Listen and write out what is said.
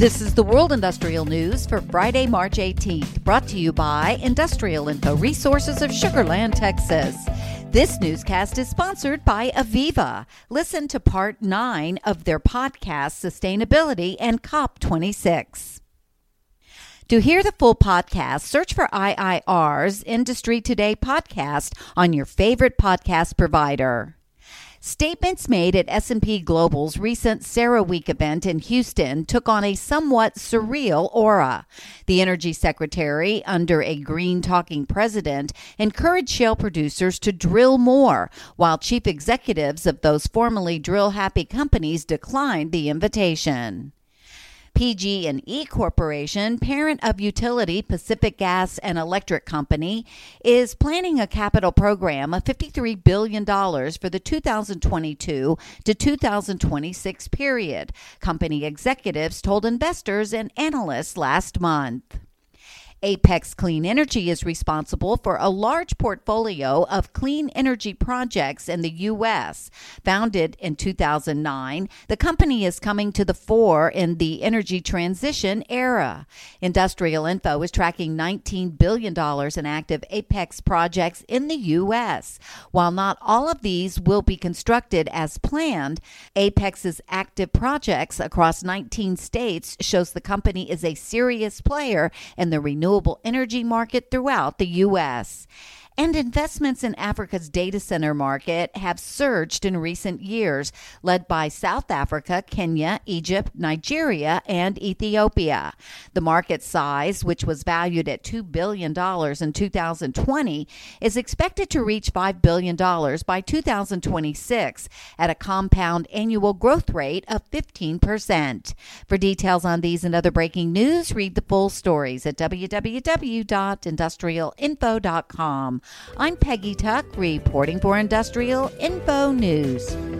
This is the World Industrial News for Friday, March 18th, brought to you by Industrial Info Resources of Sugar Land, Texas. This newscast is sponsored by Aviva. Listen to Part 9 of their podcast, Sustainability and COP26. To hear the full podcast, search for IIR's Industry Today podcast on your favorite podcast provider. Statements made at S&P Global's recent CERAWeek event in Houston took on a somewhat surreal aura. The energy secretary, under a green-talking president, encouraged shale producers to drill more, while chief executives of those formerly drill-happy companies declined the invitation. PG&E Corporation, parent of utility Pacific Gas and Electric Company, is planning a capital program of $53 billion for the 2022 to 2026 period, company executives told investors and analysts last month. Apex Clean Energy is responsible for a large portfolio of clean energy projects in the U.S. Founded in 2009, the company is coming to the fore in the energy transition era. Industrial Info is tracking $19 billion in active Apex projects in the U.S. While not all of these will be constructed as planned, Apex's active projects across 19 states shows the company is a serious player in the renewable energy market throughout the U.S. And investments in Africa's data center market have surged in recent years, led by South Africa, Kenya, Egypt, Nigeria, and Ethiopia. The market size, which was valued at $2 billion in 2020, is expected to reach $5 billion by 2026 at a compound annual growth rate of 15%. For details on these and other breaking news, read the full stories at www.industrialinfo.com. I'm Peggy Tuck, reporting for Industrial Info News.